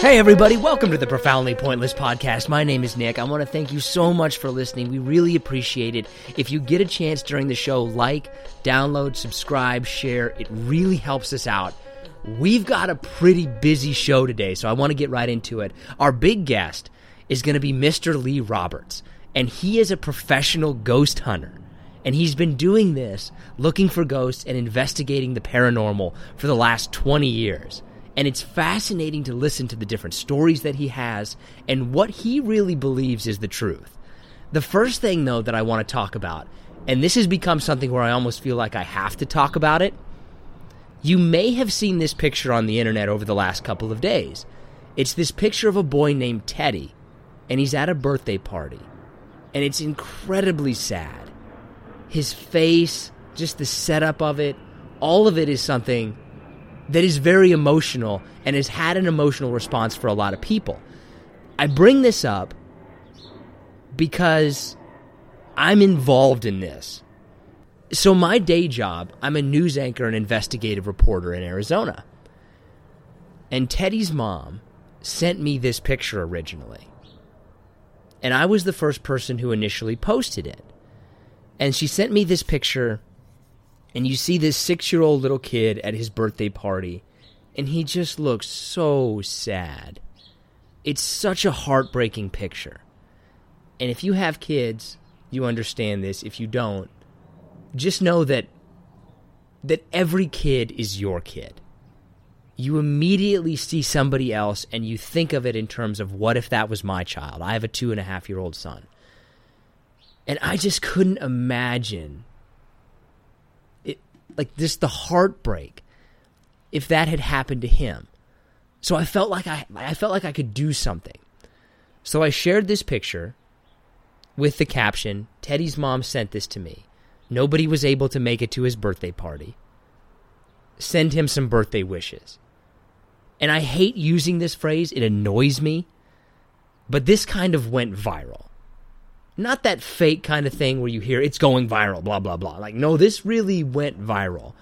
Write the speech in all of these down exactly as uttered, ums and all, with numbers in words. Hey everybody, welcome to the Profoundly Pointless Podcast. My name is Nick. I want to thank you so much for listening. We really appreciate it. If you get a chance during the show, like, download, subscribe, share. It really helps us out. We've got a pretty busy show today, so I want to get right into it. Our big guest is going to be Mister Lee Roberts, and he is a professional ghost hunter. And he's been doing this, looking for ghosts and investigating the paranormal for the last twenty years. And it's fascinating to listen to the different stories that he has and what he really believes is the truth. The first thing, though, that I want to talk about, and this has become something where I almost feel like I have to talk about it, you may have seen this picture on the internet over the last couple of days. It's this picture of a boy named Teddy, and he's at a birthday party. And it's incredibly sad. His face, just the setup of it, all of it is something that is very emotional and has had an emotional response for a lot of people. I bring this up because I'm involved in this. So my day job, I'm a news anchor and investigative reporter in Arizona. And Teddy's mom sent me this picture originally. And I was the first person who initially posted it. And she sent me this picture. And you see this six-year-old little kid at his birthday party, and he just looks so sad. It's such a heartbreaking picture. And if you have kids, you understand this. If you don't, just know that that every kid is your kid. You immediately see somebody else, and you think of it in terms of, what if that was my child? I have a two-and-a-half-year-old son. And I just couldn't imagine, like, this, the heartbreak, if that had happened to him. So I felt like I, I felt like I could do something. So I shared this picture with the caption, "Teddy's mom sent this to me. Nobody was able to make it to his birthday party. Send him some birthday wishes." And I hate using this phrase. It annoys me. But this kind of went viral. Not that fake kind of thing where you hear it's going viral, blah, blah, blah. Like, no, this really went viral.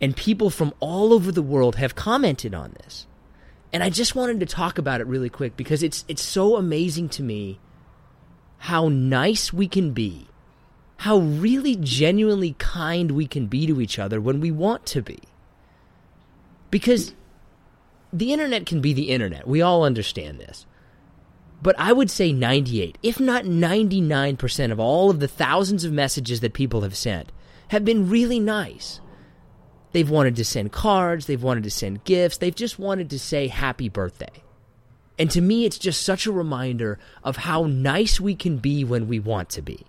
And people from all over the world have commented on this. And I just wanted to talk about it really quick because it's it's so amazing to me how nice we can be, how really genuinely kind we can be to each other when we want to be. Because the internet can be the internet. We all understand this. But I would say ninety-eight, if not ninety-nine percent of all of the thousands of messages that people have sent have been really nice. They've wanted to send cards. They've wanted to send gifts. They've just wanted to say happy birthday. And to me, it's just such a reminder of how nice we can be when we want to be.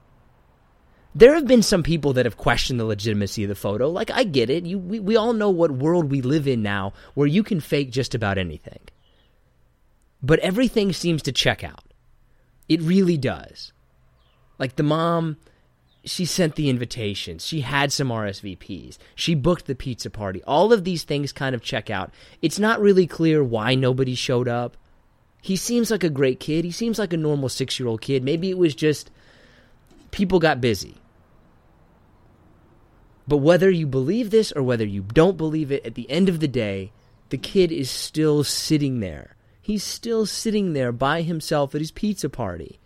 There have been some people that have questioned the legitimacy of the photo. Like, I get it. You, we, we all know what world we live in now where you can fake just about anything. But everything seems to check out. It really does. Like, the mom, she sent the invitations. She had some R S V Ps. She booked the pizza party. All of these things kind of check out. It's not really clear why nobody showed up. He seems like a great kid. He seems like a normal six-year-old kid. Maybe it was just people got busy. But whether you believe this or whether you don't believe it, at the end of the day, the kid is still sitting there. He's still sitting there by himself at his pizza party.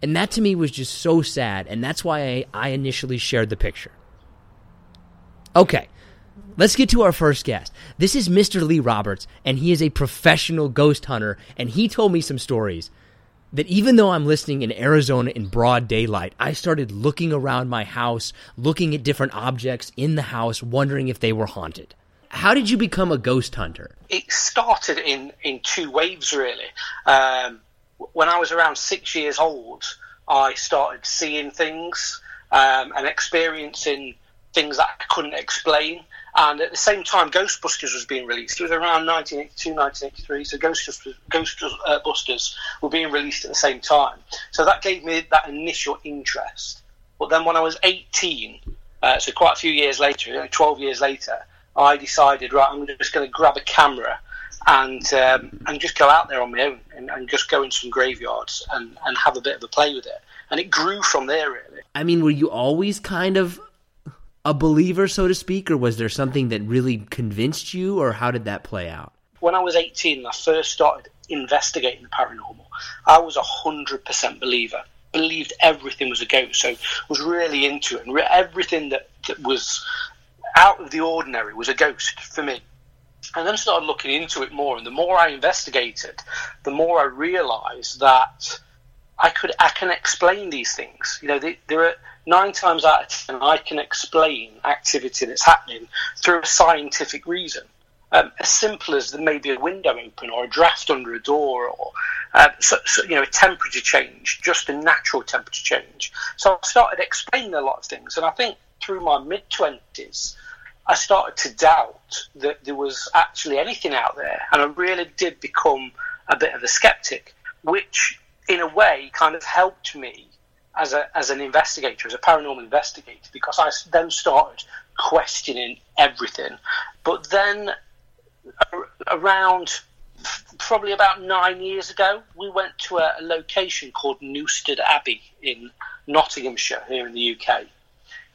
And that to me was just so sad, and that's why I, I initially shared the picture. Okay, let's get to our first guest. This is Mister Lee Roberts, and he is a professional ghost hunter, and he told me some stories that even though I'm listening in Arizona in broad daylight, I started looking around my house, looking at different objects in the house, wondering if they were haunted. How did you become a ghost hunter? It started in, in two waves, really. Um, when I was around six years old, I started seeing things um, and experiencing things that I couldn't explain. And at the same time, Ghostbusters was being released. It was around nineteen eighty-two, nineteen eighty-three, so Ghostbusters, Ghostbusters were being released at the same time. So that gave me that initial interest. But then when I was eighteen, uh, so quite a few years later, you know, twelve years later, I decided, right, I'm just going to grab a camera and um, and just go out there on my own and, and just go in some graveyards and, and have a bit of a play with it. And it grew from there, really. I mean, were you always kind of a believer, so to speak, or was there something that really convinced you, or how did that play out? When I was eighteen, I first started investigating the paranormal. I was a hundred percent believer, believed everything was a ghost, so was really into it. And re- everything that, that was out of the ordinary was a ghost for me. And then I started looking into it more, and the more I investigated, the more I realized that I could I can explain these things. You know, they, there are nine times out of ten, I can explain activity that's happening through a scientific reason, um, as simple as there may be a window open or a draft under a door, or uh, so, so, you know, a temperature change, just a natural temperature change. So I started explaining a lot of things, and I think through my mid twenties, I started to doubt that there was actually anything out there, and I really did become a bit of a skeptic, which, in a way, kind of helped me as a as an investigator, as a paranormal investigator, because I then started questioning everything. But then ar- around f- probably about nine years ago, we went to a, a location called Newstead Abbey in Nottinghamshire here in the U K.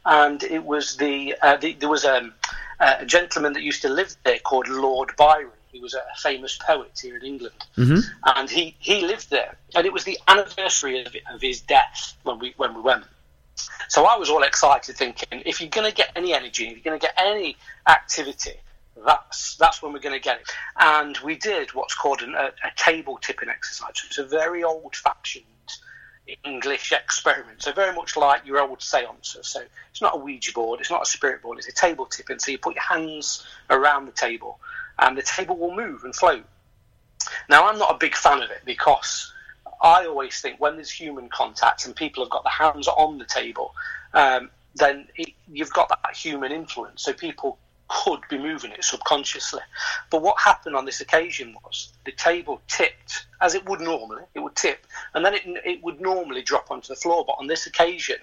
And it was the, uh, the there was um, a gentleman that used to live there called Lord Byron. He was a famous poet here in England, mm-hmm. and he, he lived there. And it was the anniversary of, of his death when we when we went. So I was all excited, thinking, if you're going to get any energy, if you're going to get any activity, that's that's when we're going to get it. And we did what's called an, a, a table tipping exercise. So it's a very old-fashioned English experiment, so very much like your old seances. So it's not a Ouija board, it's not a spirit board, it's a table tipping. So you put your hands around the table, and the table will move and float. Now, I'm not a big fan of it, because I always think when there's human contact and people have got their hands on the table, um, then it, you've got that human influence. So people could be moving it subconsciously. But what happened on this occasion was the table tipped, as it would normally. It would tip, and then it, it would normally drop onto the floor. But on this occasion,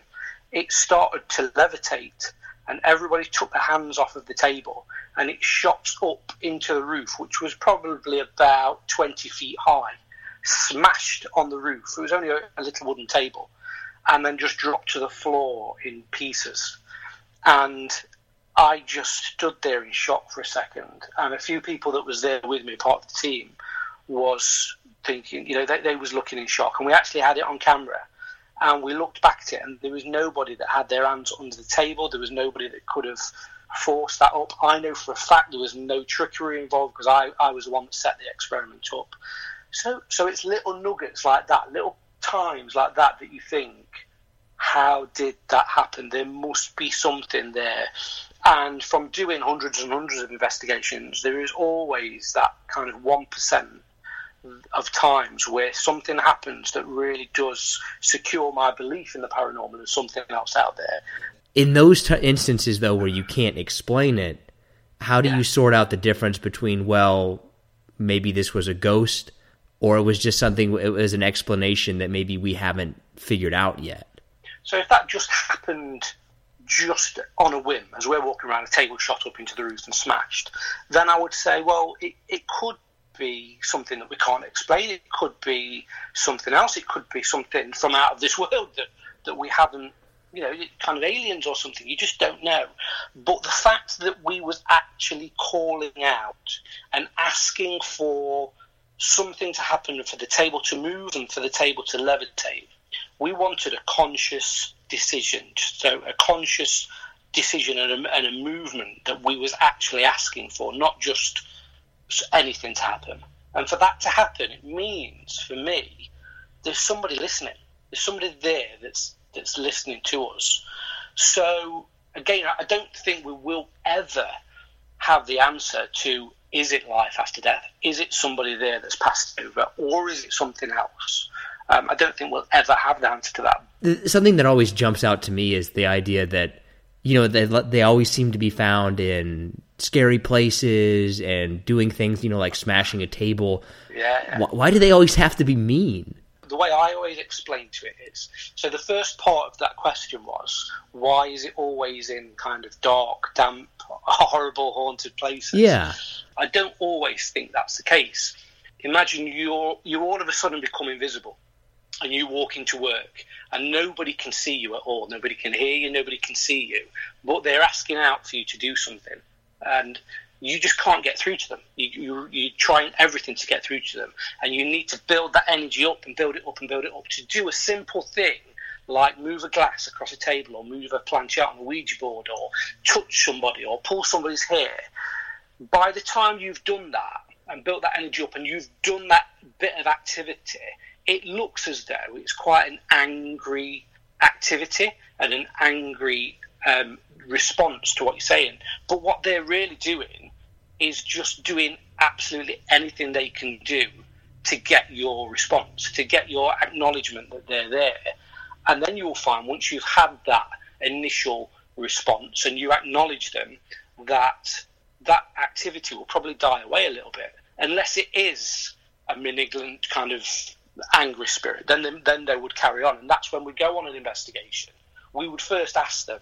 it started to levitate, and everybody took their hands off of the table, and it shot up into the roof, which was probably about twenty feet high, smashed on the roof. It was only a, a little wooden table, and then just dropped to the floor in pieces. And I just stood there in shock for a second, and a few people that was there with me, part of the team, was thinking, you know, they, they was looking in shock, and we actually had it on camera. And we looked back at it, and there was nobody that had their hands under the table. There was nobody that could have forced that up. I know for a fact there was no trickery involved, because I, I was the one that set the experiment up. So so it's little nuggets like that, little times like that that you think, how did that happen? There must be something there. And from doing hundreds and hundreds of investigations, there is always that kind of one percent of times where something happens that really does secure my belief in the paranormal and something else out there. In those t- instances, though, where you can't explain it, how do yeah. you sort out the difference between, well, maybe this was a ghost, or it was just something, it was an explanation that maybe we haven't figured out yet? So if that just happened just on a whim, as we're walking around, a table shot up into the roof and smashed, then I would say, well, it, it could be something that we can't explain. It could be something else. It could be something from out of this world that, that we haven't, you know, kind of aliens or something. You just don't know. But the fact that we was actually calling out and asking for something to happen, and for the table to move, and for the table to levitate, we wanted a conscious decision. So a conscious decision and a, and a movement that we was actually asking for, not just anything to happen. And for that to happen, it means, for me, there's somebody listening. There's somebody there that's that's listening to us. So again, I don't think we will ever have the answer to, is it life after death? Is it somebody there that's passed over, or is it something else? Um, I don't think we'll ever have the answer to that. Something that always jumps out to me is the idea that you know, they they always seem to be found in scary places and doing things, you know, like smashing a table. Yeah. yeah. Why, why do they always have to be mean? The way I always explain to it is, so the first part of that question was, why is it always in kind of dark, damp, horrible, haunted places? Yeah. I don't always think that's the case. Imagine you're you all of a sudden become invisible and you walk into work and nobody can see you at all. Nobody can hear you, nobody can see you, but they're asking out for you to do something and you just can't get through to them. You, you, you're trying everything to get through to them, and you need to build that energy up and build it up and build it up to do a simple thing like move a glass across a table or move a planchette on a Ouija board or touch somebody or pull somebody's hair. By the time you've done that and built that energy up and you've done that bit of activity, it looks as though it's quite an angry activity and an angry um, response to what you're saying. But what they're really doing is just doing absolutely anything they can do to get your response, to get your acknowledgement that they're there. And then you'll find once you've had that initial response and you acknowledge them, that that activity will probably die away a little bit, unless it is a malignant kind of angry spirit. Then they, then they would carry on, and that's when we go on an investigation. We would first ask them,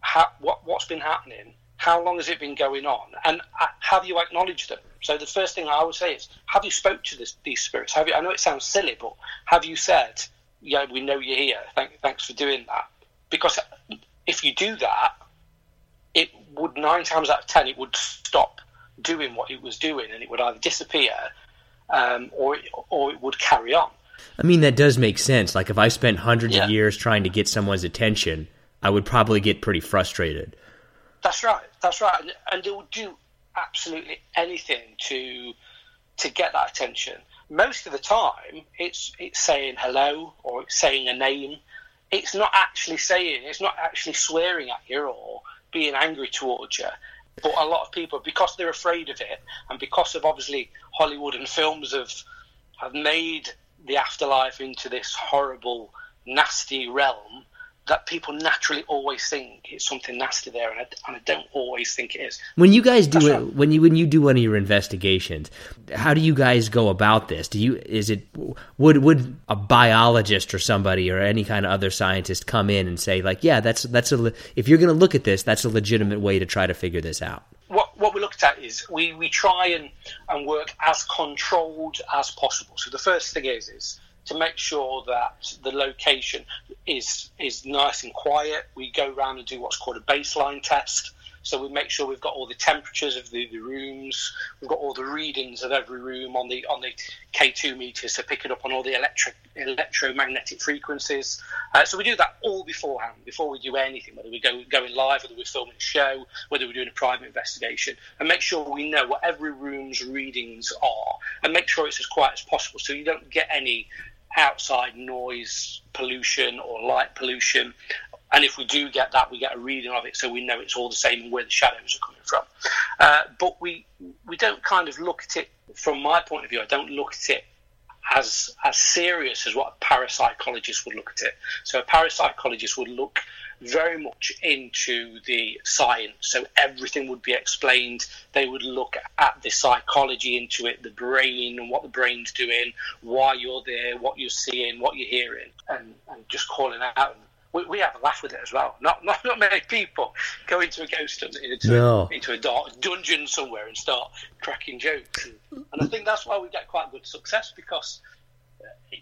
how, what, what's been happening? How long has it been going on? And uh, have you acknowledged them? So the first thing I always say is, have you spoke to this, these spirits? Have you? I know it sounds silly, but have you said, yeah, we know you're here. Thank, thanks for doing that. Because if you do that, it would nine times out of ten, it would stop doing what it was doing, and it would either disappear um, or it, or it would carry on. I mean, that does make sense. Like if I spent hundreds yeah. of years trying to get someone's attention, I would probably get pretty frustrated. That's right. That's right. And, and it would do absolutely anything to to get that attention. Most of the time, it's it's saying hello or it's saying a name. It's not actually saying. It's not actually swearing at you or being angry towards you. But a lot of people, because they're afraid of it, and because of obviously Hollywood and films have have made the afterlife into this horrible, nasty realm, that people naturally always think it's something nasty there, and I, and I don't always think it is. When you guys do it, right. when you when you do one of your investigations, how do you guys go about this? Do you is it would would a biologist or somebody or any kind of other scientist come in and say like, yeah, that's that's a if you're going to look at this, that's a legitimate way to try to figure this out? What what we looked at is we we try and and work as controlled as possible. So the first thing is is. to make sure that the location is is nice and quiet. We go around and do what's called a baseline test. So we make sure we've got all the temperatures of the, the rooms, we've got all the readings of every room on the on the K two meters, so picking up on all the electric electromagnetic frequencies. Uh, so we do that all beforehand, before we do anything, whether we go going live, whether we're filming a show, whether we're doing a private investigation, and make sure we know what every room's readings are, and make sure it's as quiet as possible, so you don't get any outside noise pollution or light pollution. And if we do get that, we get a reading of it, so we know it's all the same and where the shadows are coming from. Uh, but we we don't kind of look at it, from my point of view, I don't look at it as as serious as what a parapsychologist would look at it. So a parapsychologist would look very much into the science, so everything would be explained. They would look at the psychology into it, the brain and what the brain's doing, why you're there, what you're seeing, what you're hearing, and, and just calling out. We, we have a laugh with it as well. Not not, not many people go into a ghost and into, no. into a dark dungeon somewhere and start cracking jokes. And, and I think that's why we get quite good success, because it,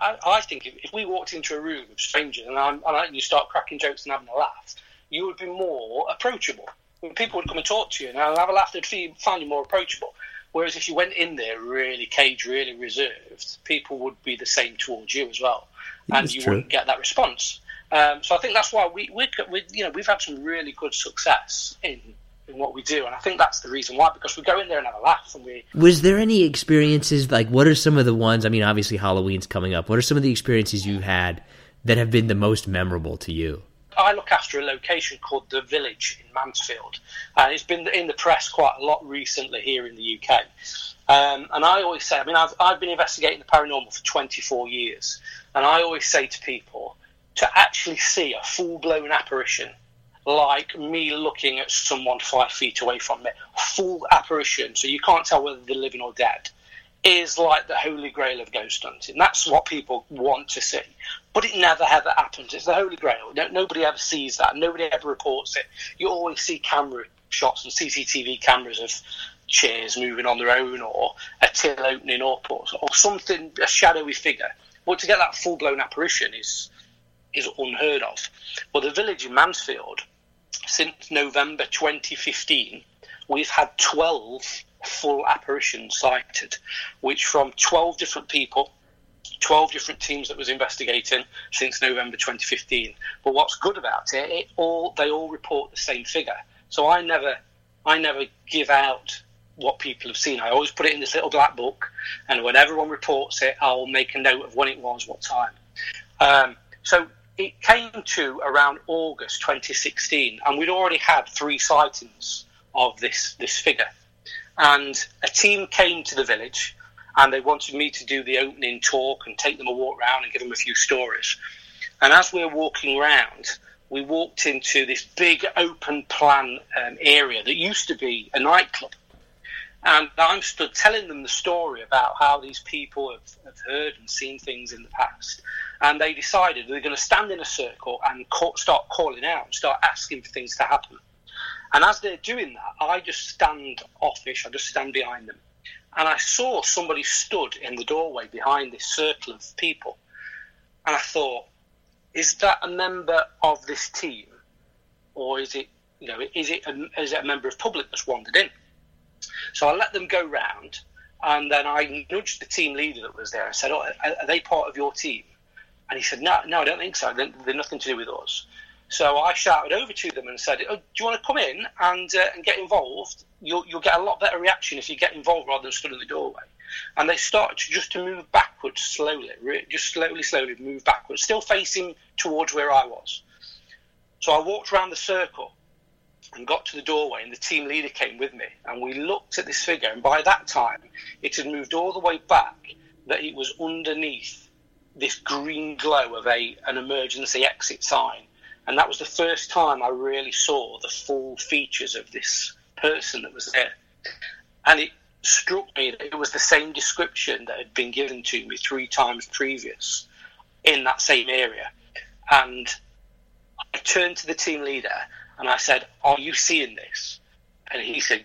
I, I think if we walked into a room of strangers and, I'm, and you start cracking jokes and having a laugh, you would be more approachable. People would come and talk to you and have a laugh, they'd find you more approachable. Whereas if you went in there really caged, really reserved, people would be the same towards you as well, and that's you true. Wouldn't get that response. Um, so I think that's why we, we, we, you know, we've had some really good success in in what we do, and I think that's the reason why, because we go in there and have a laugh. And we was there any experiences like what are some of the ones? I mean, obviously Halloween's coming up. What are some of the experiences you've had that have been the most memorable to you? I look after a location called The Village in Mansfield, and it's been in the press quite a lot recently here in the U K. Um, and I always say, I mean, I've I've been investigating the paranormal for twenty-four years, and I always say to people, to actually see a full-blown apparition like me looking at someone five feet away from me, full apparition, so you can't tell whether they're living or dead, is like the holy grail of ghost hunting. That's what people want to see, but it never ever happens. It's the holy grail. No, nobody ever sees that. Nobody ever reports it. You always see camera shots and C C T V cameras of chairs moving on their own, or a till opening up, or, or something, a shadowy figure. But to get that full-blown apparition is is unheard of. Well, the Village in Mansfield, since November twenty fifteen, we've had twelve full apparitions cited, which from twelve different people, twelve different teams that was investigating since November twenty fifteen. But what's good about it, it all they all report the same figure. So I never I never give out what people have seen. I always put it in this little black book, and when everyone reports it, I'll make a note of when it was, what time. Um, so it came to around August twenty sixteen, and we'd already had three sightings of this this figure. And a team came to the Village, and they wanted me to do the opening talk and take them a walk around and give them a few stories. And as we were walking around, we walked into this big open plan um, area that used to be a nightclub. And I'm stood telling them the story about how these people have, have heard and seen things in the past. And they decided they're going to stand in a circle and call, start calling out and start asking for things to happen. And as they're doing that, I just stand offish, I just stand behind them. And I saw somebody stood in the doorway behind this circle of people. And I thought, is that a member of this team? Or is it, you know, is it a, is it a member of public that's wandered in? So I let them go round, and then I nudged the team leader that was there and said, oh, are they part of your team? And he said, no, no, I don't think so. They're nothing to do with us. So I shouted over to them and said, oh, do you want to come in and uh, and get involved? You'll, you'll get a lot better reaction if you get involved rather than stood in the doorway. And they started to, just to move backwards slowly, just slowly, slowly move backwards, still facing towards where I was. So I walked around the circle and got to the doorway, and the team leader came with me, and we looked at this figure, and by that time it had moved all the way back, that it was underneath this green glow of a an emergency exit sign. And that was the first time I really saw the full features of this person that was there. And it struck me that it was the same description that had been given to me three times previous in that same area. And I turned to the team leader and I said, are you seeing this? And he said,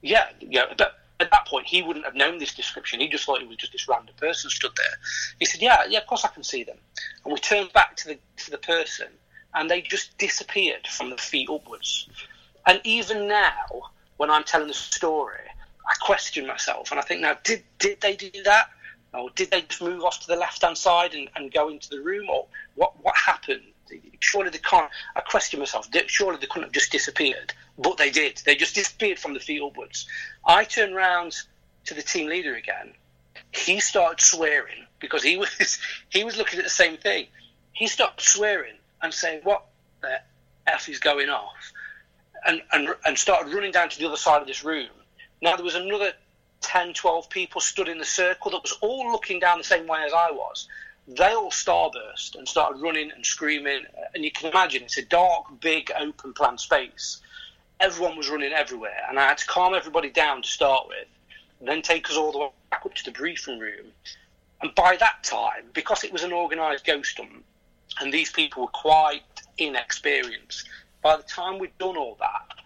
yeah, yeah. But at that point, he wouldn't have known this description. He just thought it was just this random person stood there. He said, yeah, yeah, of course I can see them. And we turned back to the to the person, and they just disappeared from the feet upwards. And even now, when I'm telling the story, I question myself, and I think, now, did did they do that? Or did they just move off to the left-hand side and, and go into the room? Or what, what happened? Surely they can't. I question myself. Surely they couldn't have just disappeared, but they did. They just disappeared from the feet upwards. I turned round to the team leader again. He started swearing because he was he was looking at the same thing. He started swearing and saying, "What the f is going off?" and and and started running down to the other side of this room. Now there was another ten, twelve people stood in the circle that was all looking down the same way as I was. They all starburst and started running and screaming, and you can imagine it's a dark, big, open plan space. Everyone was running everywhere, and I had to calm everybody down to start with, and then take us all the way back up to the briefing room. And by that time, because it was an organised ghost hunt, and these people were quite inexperienced, by the time we'd done all that,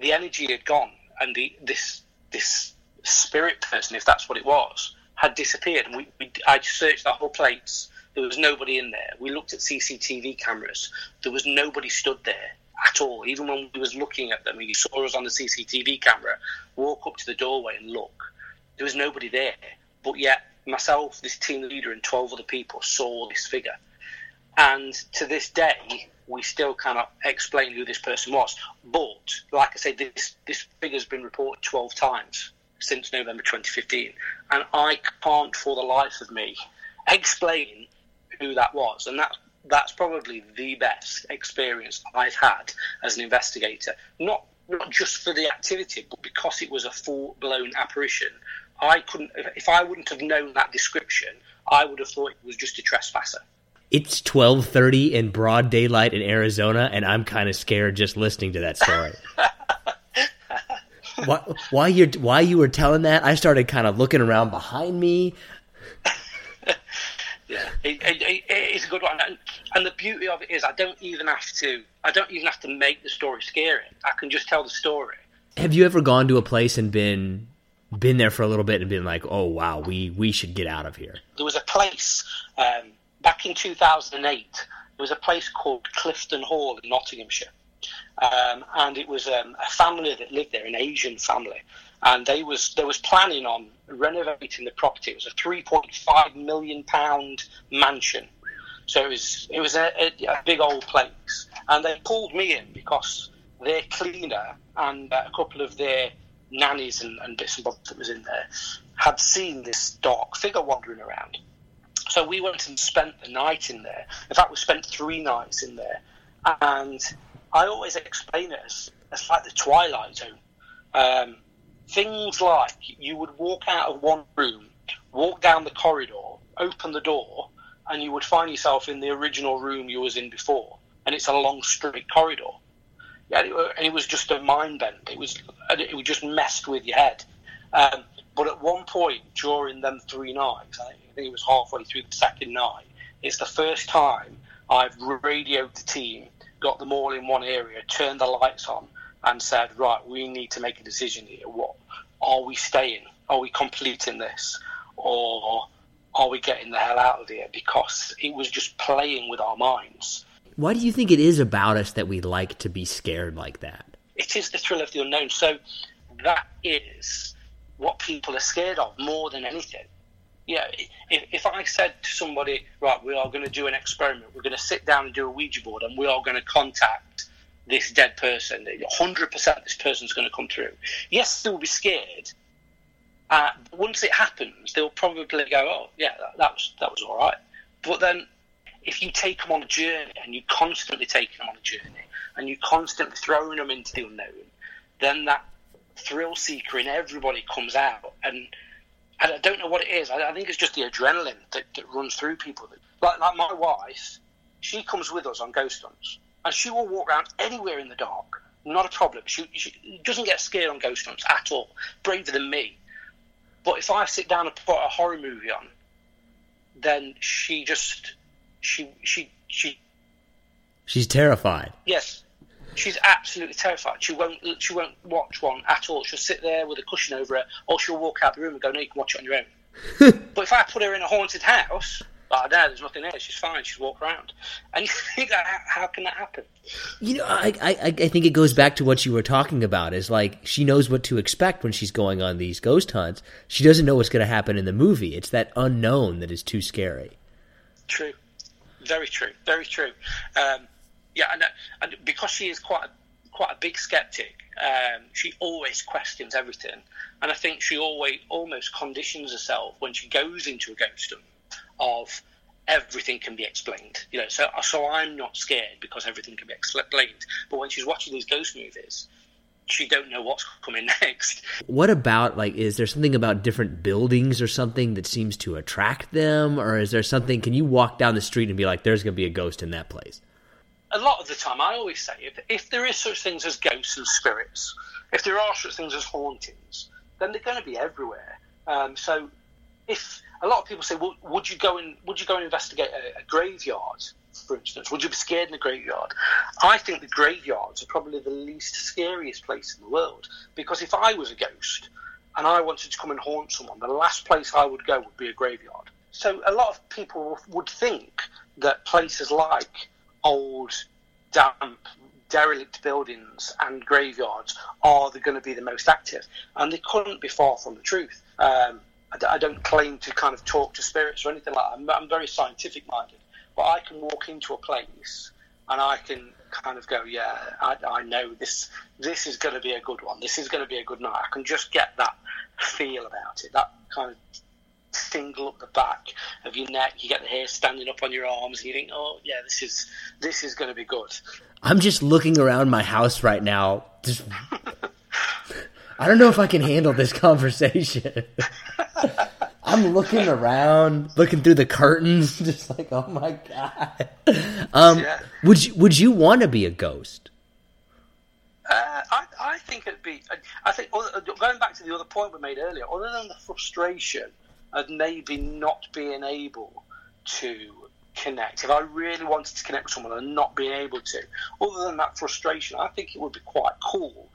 the energy had gone, and the this this spirit person, if that's what it was, had disappeared. And we, we, I searched that whole place. There was nobody in there. We looked at C C T V cameras. There was nobody stood there at all. Even when we was looking at them, and you saw us on the C C T V camera walk up to the doorway and look, there was nobody there. But yet myself, this team leader, and twelve other people saw this figure. And to this day, we still cannot explain who this person was. But like I say, this this figure's been reported twelve times since November twenty fifteen, and I can't for the life of me explain who that was. And that that's probably the best experience I've had as an investigator, not not just for the activity, but because it was a full-blown apparition. I couldn't if I wouldn't have known that description, I would have thought it was just a trespasser. it's twelve thirty in broad daylight in Arizona, and I'm kind of scared just listening to that story. Why, why you why you were telling that, I started kind of looking around behind me. Yeah, it, it, it, it's a good one, and, and the beauty of it is I don't even have to. I don't even have to make the story scary. I can just tell the story. Have you ever gone to a place and been been there for a little bit and been like, "Oh wow, we we should get out of here"? There was a place um, back in two thousand eight. There was a place called Clifton Hall in Nottinghamshire. Um, and it was um, a family that lived there, an Asian family, and they was they was planning on renovating the property. It was a three point five million pound mansion, so it was it was a, a, a big old place. And they pulled me in because their cleaner and uh, a couple of their nannies and, and bits and bobs that was in there had seen this dark figure wandering around. So we went and spent the night in there. In fact, we spent three nights in there, and I always explain it as, as like the Twilight Zone. Um, things like you would walk out of one room, walk down the corridor, open the door, and you would find yourself in the original room you was in before. And it's a long, straight corridor. Yeah, and, it, and it was just a mind bend. It was it just messed with your head. Um, but at one point during them three nights, I think it was halfway through the second night, it's the first time I've radioed the team, got them all in one area, turned the lights on, and said, "Right, we need to make a decision here. What are we staying? Are we completing this, or are we getting the hell out of here?" Because it was just playing with our minds. Why do you think it is about us that we like to be scared like that? It is the thrill of the unknown. So that is what people are scared of more than anything. Yeah, if, if I said to somebody, "Right, we are going to do an experiment. We're going to sit down and do a Ouija board, and we are going to contact this dead person. one hundred percent this person's going to come through." Yes, they'll be scared. Uh, but once it happens, they'll probably go, "Oh, yeah, that, that was that was all right." But then, if you take them on a journey, and you constantly take them on a journey, and you constantly throwing them into the unknown, then that thrill seeker in everybody comes out. And And I don't know what it is. I think it's just the adrenaline that, that runs through people. Like, like my wife, she comes with us on ghost hunts, and she will walk around anywhere in the dark, not a problem. She, she doesn't get scared on ghost hunts at all, braver than me. But if I sit down and put a horror movie on, then she just she she she she's terrified. Yes, she's absolutely terrified. She won't She won't watch one at all. She'll sit there with a cushion over her, or she'll walk out the room and go, "No, you can watch it on your own." But if I put her in a haunted house, like, "No, there's nothing there. She's fine. She's walk around." And you think, how can that happen? You know, I, I, I think it goes back to what you were talking about, is like she knows what to expect when she's going on these ghost hunts. She doesn't know what's going to happen in the movie. It's that unknown that is too scary. True. Very true. Very true. Um, Yeah, and, and because she is quite a, quite a big skeptic, um, she always questions everything, and I think she always almost conditions herself when she goes into a ghost hunt of everything can be explained. You know, so so I'm not scared because everything can be explained. But when she's watching these ghost movies, she don't know what's coming next. What about, like, is there something about different buildings or something that seems to attract them, or is there something? Can you walk down the street and be like, "There's going to be a ghost in that place"? A lot of the time, I always say, if, if there is such things as ghosts and spirits, if there are such things as hauntings, then they're going to be everywhere. Um, so, if a lot of people say, "Well, would you go and would you go and investigate a, a graveyard, for instance? Would you be scared in a graveyard?" I think the graveyards are probably the least scariest place in the world, because if I was a ghost and I wanted to come and haunt someone, the last place I would go would be a graveyard. So, a lot of people would think that places like old, damp, derelict buildings and graveyards are going to be the most active, and they couldn't be far from the truth. Um, I, I don't claim to kind of talk to spirits or anything like that. I'm, I'm very scientific-minded, but I can walk into a place and I can kind of go, "Yeah, I, I know this. This is going to be a good one. This is going to be a good night." I can just get that feel about it, that kind of tingle up the back of your neck. You get the hair standing up on your arms, and you think, "Oh yeah, this is this is going to be good." I'm just looking around my house right now. Just, I don't know if I can handle this conversation. I, I'm looking around, looking through the curtains, just like, oh my God. Um, yeah. Would you would you want to be a ghost? Uh, I, I think it'd be. I think going back to the other point we made earlier, other than the frustration of maybe not being able to connect, if I really wanted to connect with someone and not being able to, other than that frustration, I think it would be quite cool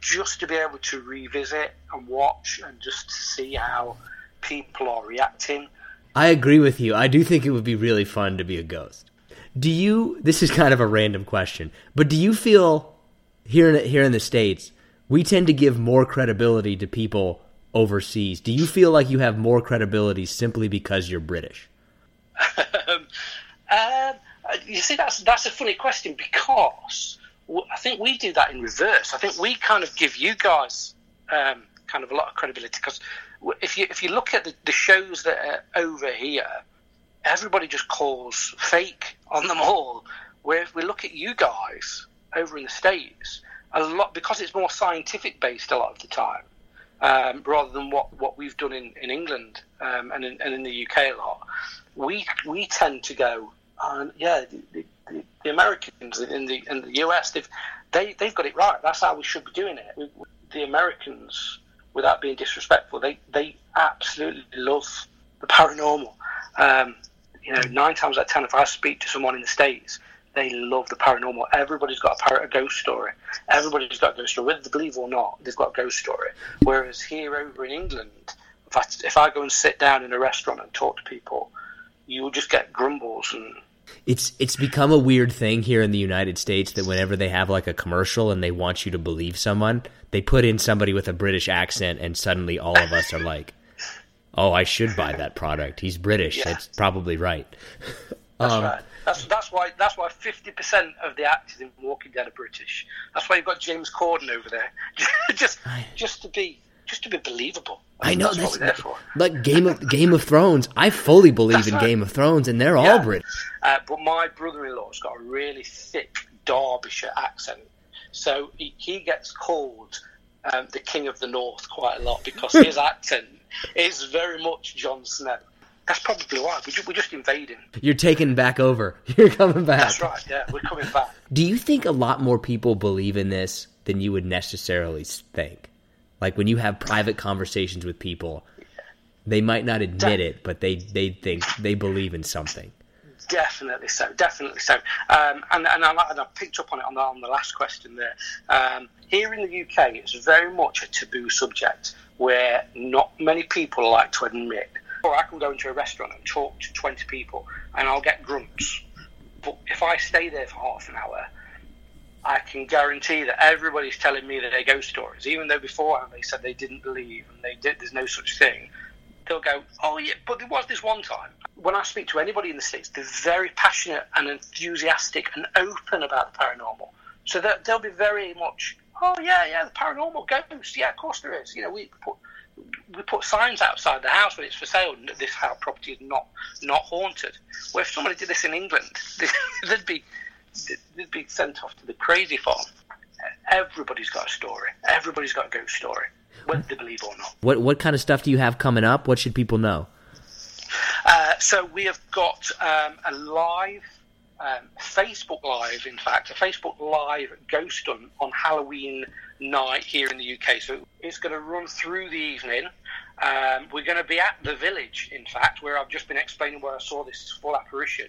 just to be able to revisit and watch and just to see how people are reacting. I agree with you. I do think it would be really fun to be a ghost. Do you, this is kind of a random question, but do you feel here in, here in the States, we tend to give more credibility to people overseas? Do you feel like you have more credibility simply because you're British? Um, um, you see, that's that's a funny question, because I think we do that in reverse. I think we kind of give you guys um, kind of a lot of credibility, because if you if you look at the, the shows that are over here, everybody just calls fake on them all. Where if we look at you guys over in the States, a lot, because it's more scientific based a lot of the time, um, rather than what, what we've done in in England um, and in, and in the U K a lot. We we tend to go, um, yeah, the, the, the Americans in the in the U S, they've, they, they've got it right. That's how we should be doing it. We, the Americans, without being disrespectful, they, they absolutely love the paranormal. Um, you know, nine times out of ten, if I speak to someone in the States, they love the paranormal. Everybody's got a, par- a ghost story. Everybody's got a ghost story. Whether they believe or not, they've got a ghost story. Whereas here over in England, if I, if I go and sit down in a restaurant and talk to people, you will just get grumbles. And it's it's become a weird thing here in the United States that whenever they have like a commercial and they want you to believe someone, they put in somebody with a British accent, and suddenly all of us are like, oh, I should buy that product. He's British. Yeah. That's probably right. That's um, right. That's that's why that's why fifty percent of the actors in Walking Dead are British. That's why you've got James Corden over there, just I... just to be. Just to be believable. I, mean, I know that's, that's like, for. like Game of Game of Thrones. I fully believe that's in right. Game of Thrones, and they're yeah. all British. Uh, but my brother-in-law's got a really thick Derbyshire accent, so he, he gets called um, the King of the North quite a lot, because his accent is very much Jon Snow. That's probably why we just, we just invade him. You're taking back over. You're coming back. That's right. Yeah, we're coming back. Do you think a lot more people believe in this than you would necessarily think? Like, when you have private conversations with people, they might not admit it, but they, they think they believe in something. Definitely so, definitely so. Um, and and I, and I picked up on it on the, on the last question there. Um, here in the U K, it's very much a taboo subject where not many people like to admit. Or I can go into a restaurant and talk to twenty people, and I'll get grunts. But if I stay there for half an hour, I can guarantee that everybody's telling me that they're ghost stories, even though beforehand they said they didn't believe and they did. There's no such thing. They'll go, oh yeah, but there was this one time. When I speak to anybody in the States, they're very passionate and enthusiastic and open about the paranormal. So they'll be very much, oh yeah, yeah, the paranormal, ghosts, yeah, of course there is. You know, we put we put signs outside the house when it's for sale that this house property is not not haunted. Well, if somebody did this in England, there'd be. They'd be sent off to the crazy farm. Everybody's got a story. Everybody's got a ghost story, whether they believe or not. What what kind of stuff do you have coming up? What should people know? Uh, so we have got um, a live, um, Facebook live, in fact, a Facebook live ghost hunt on Halloween night here in the U K. So it's going to run through the evening. Um, we're going to be at The Village, in fact, where I've just been explaining where I saw this full apparition.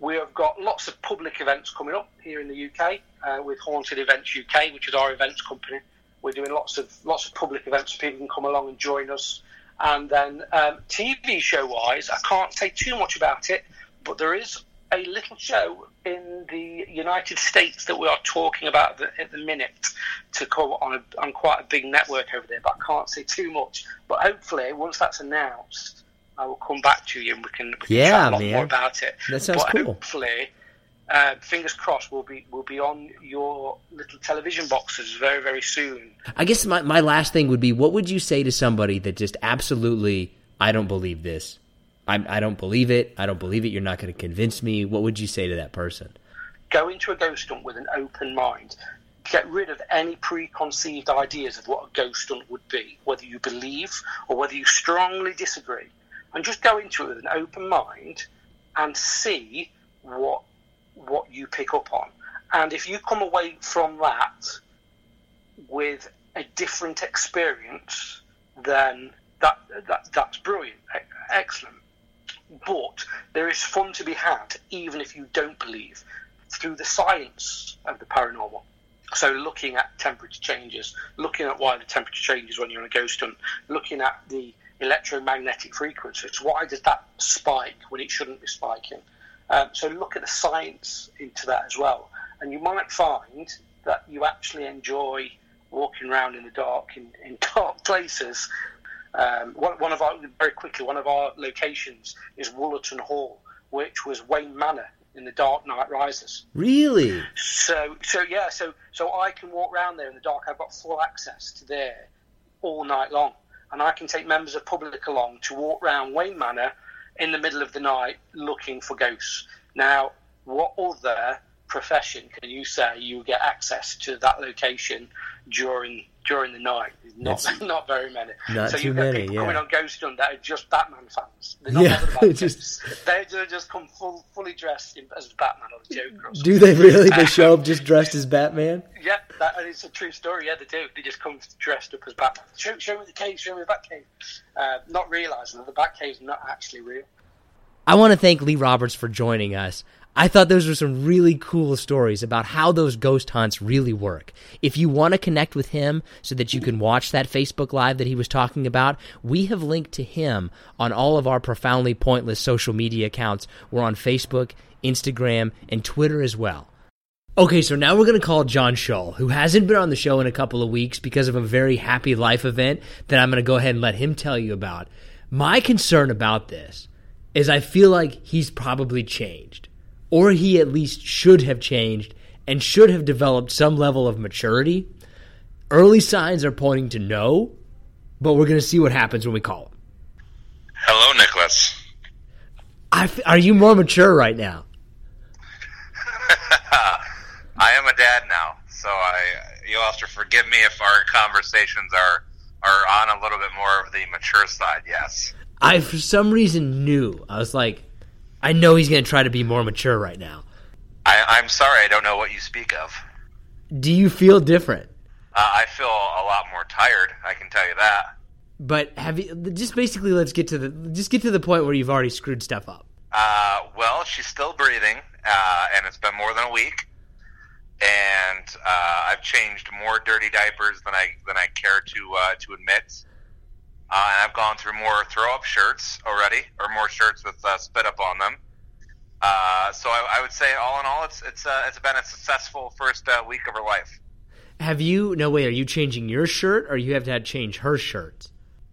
We have got lots of public events coming up here in the U K uh, with Haunted Events U K, which is our events company. We're doing lots of lots of public events so people can come along and join us. And then um, T V show-wise, I can't say too much about it, but there is a little show in the United States that we are talking about the, at the minute to come on, a, on quite a big network over there, but I can't say too much. But hopefully, once that's announced, I will come back to you and we can, we can yeah, chat a lot man. more about it. That sounds but cool. Hopefully, uh, fingers crossed, we'll be we'll be on your little television boxes very, very soon. I guess my, my last thing would be, what would you say to somebody that just absolutely, I don't believe this. I, I don't believe it. I don't believe it. You're not going to convince me. What would you say to that person? Go into a ghost hunt with an open mind. Get rid of any preconceived ideas of what a ghost hunt would be, whether you believe or whether you strongly disagree. and just go into it with an open mind and see what what you pick up on. And if you come away from that with a different experience, then that, that that's brilliant, excellent. But there is fun to be had, even if you don't believe, through the science of the paranormal. So looking at temperature changes, looking at why the temperature changes when you're on a ghost hunt, looking at the electromagnetic frequencies, why does that spike when it shouldn't be spiking? Um, so look at the science into that as well. And you might find that you actually enjoy walking around in the dark, in, in dark places. Um, one, one of our, very quickly, one of our locations is Woollerton Hall, which was Wayne Manor in The Dark Knight Rises. Really? So, so yeah, so so I can walk around there in the dark. I've got full access to there all night long. And I can take members of public along to walk around Wayne Manor in the middle of the night looking for ghosts. Now, what other profession can you say you get access to that location during during the night? Not not, not very many. Not so you get people yeah. coming on ghost hunt that are just Batman fans. They're not yeah, Batman just... fans. They just come full, fully dressed in, as Batman or the Joker. Or do they really? They show up just dressed as Batman? Yeah, that, and it's a true story. Yeah, they do. They just come dressed up as Batman. Show, show me the cave. Show me the Batcave. Uh, not realising that the Batcave's not actually real. I want to thank Lee Roberts for joining us. I thought those were some really cool stories about how those ghost hunts really work. If you want to connect with him so that you can watch that Facebook Live that he was talking about, we have linked to him on all of our Profoundly Pointless social media accounts. We're on Facebook, Instagram, and Twitter as well. Okay, so now we're going to call John Shull, who hasn't been on the show in a couple of weeks because of a very happy life event that I'm going to go ahead and let him tell you about. My concern about this is I feel like he's probably changed. Or he at least should have changed and should have developed some level of maturity. Early signs are pointing to no, but we're going to see what happens when we call him. Hello, Nicholas. I f- are you more mature right now? I am a dad now, so I you'll have to forgive me if our conversations are, are on a little bit more of the mature side, yes. I, for some reason, knew. I was like... I know he's going to try to be more mature right now. I, I'm sorry, I don't know what you speak of. Do you feel different? Uh, I feel a lot more tired. I can tell you that. But have you just basically let's get to the just get to the point where you've already screwed stuff up. Uh, well, she's still breathing, uh, and it's been more than a week. And uh, I've changed more dirty diapers than I than I care to uh, to admit. Uh, and I've gone through more throw-up shirts already, or more shirts with uh, spit-up on them. Uh, so I, I would say, all in all, it's it's uh, it's been a successful first uh, week of her life. Have you – no, wait, are you changing your shirt, or you have to change her shirt?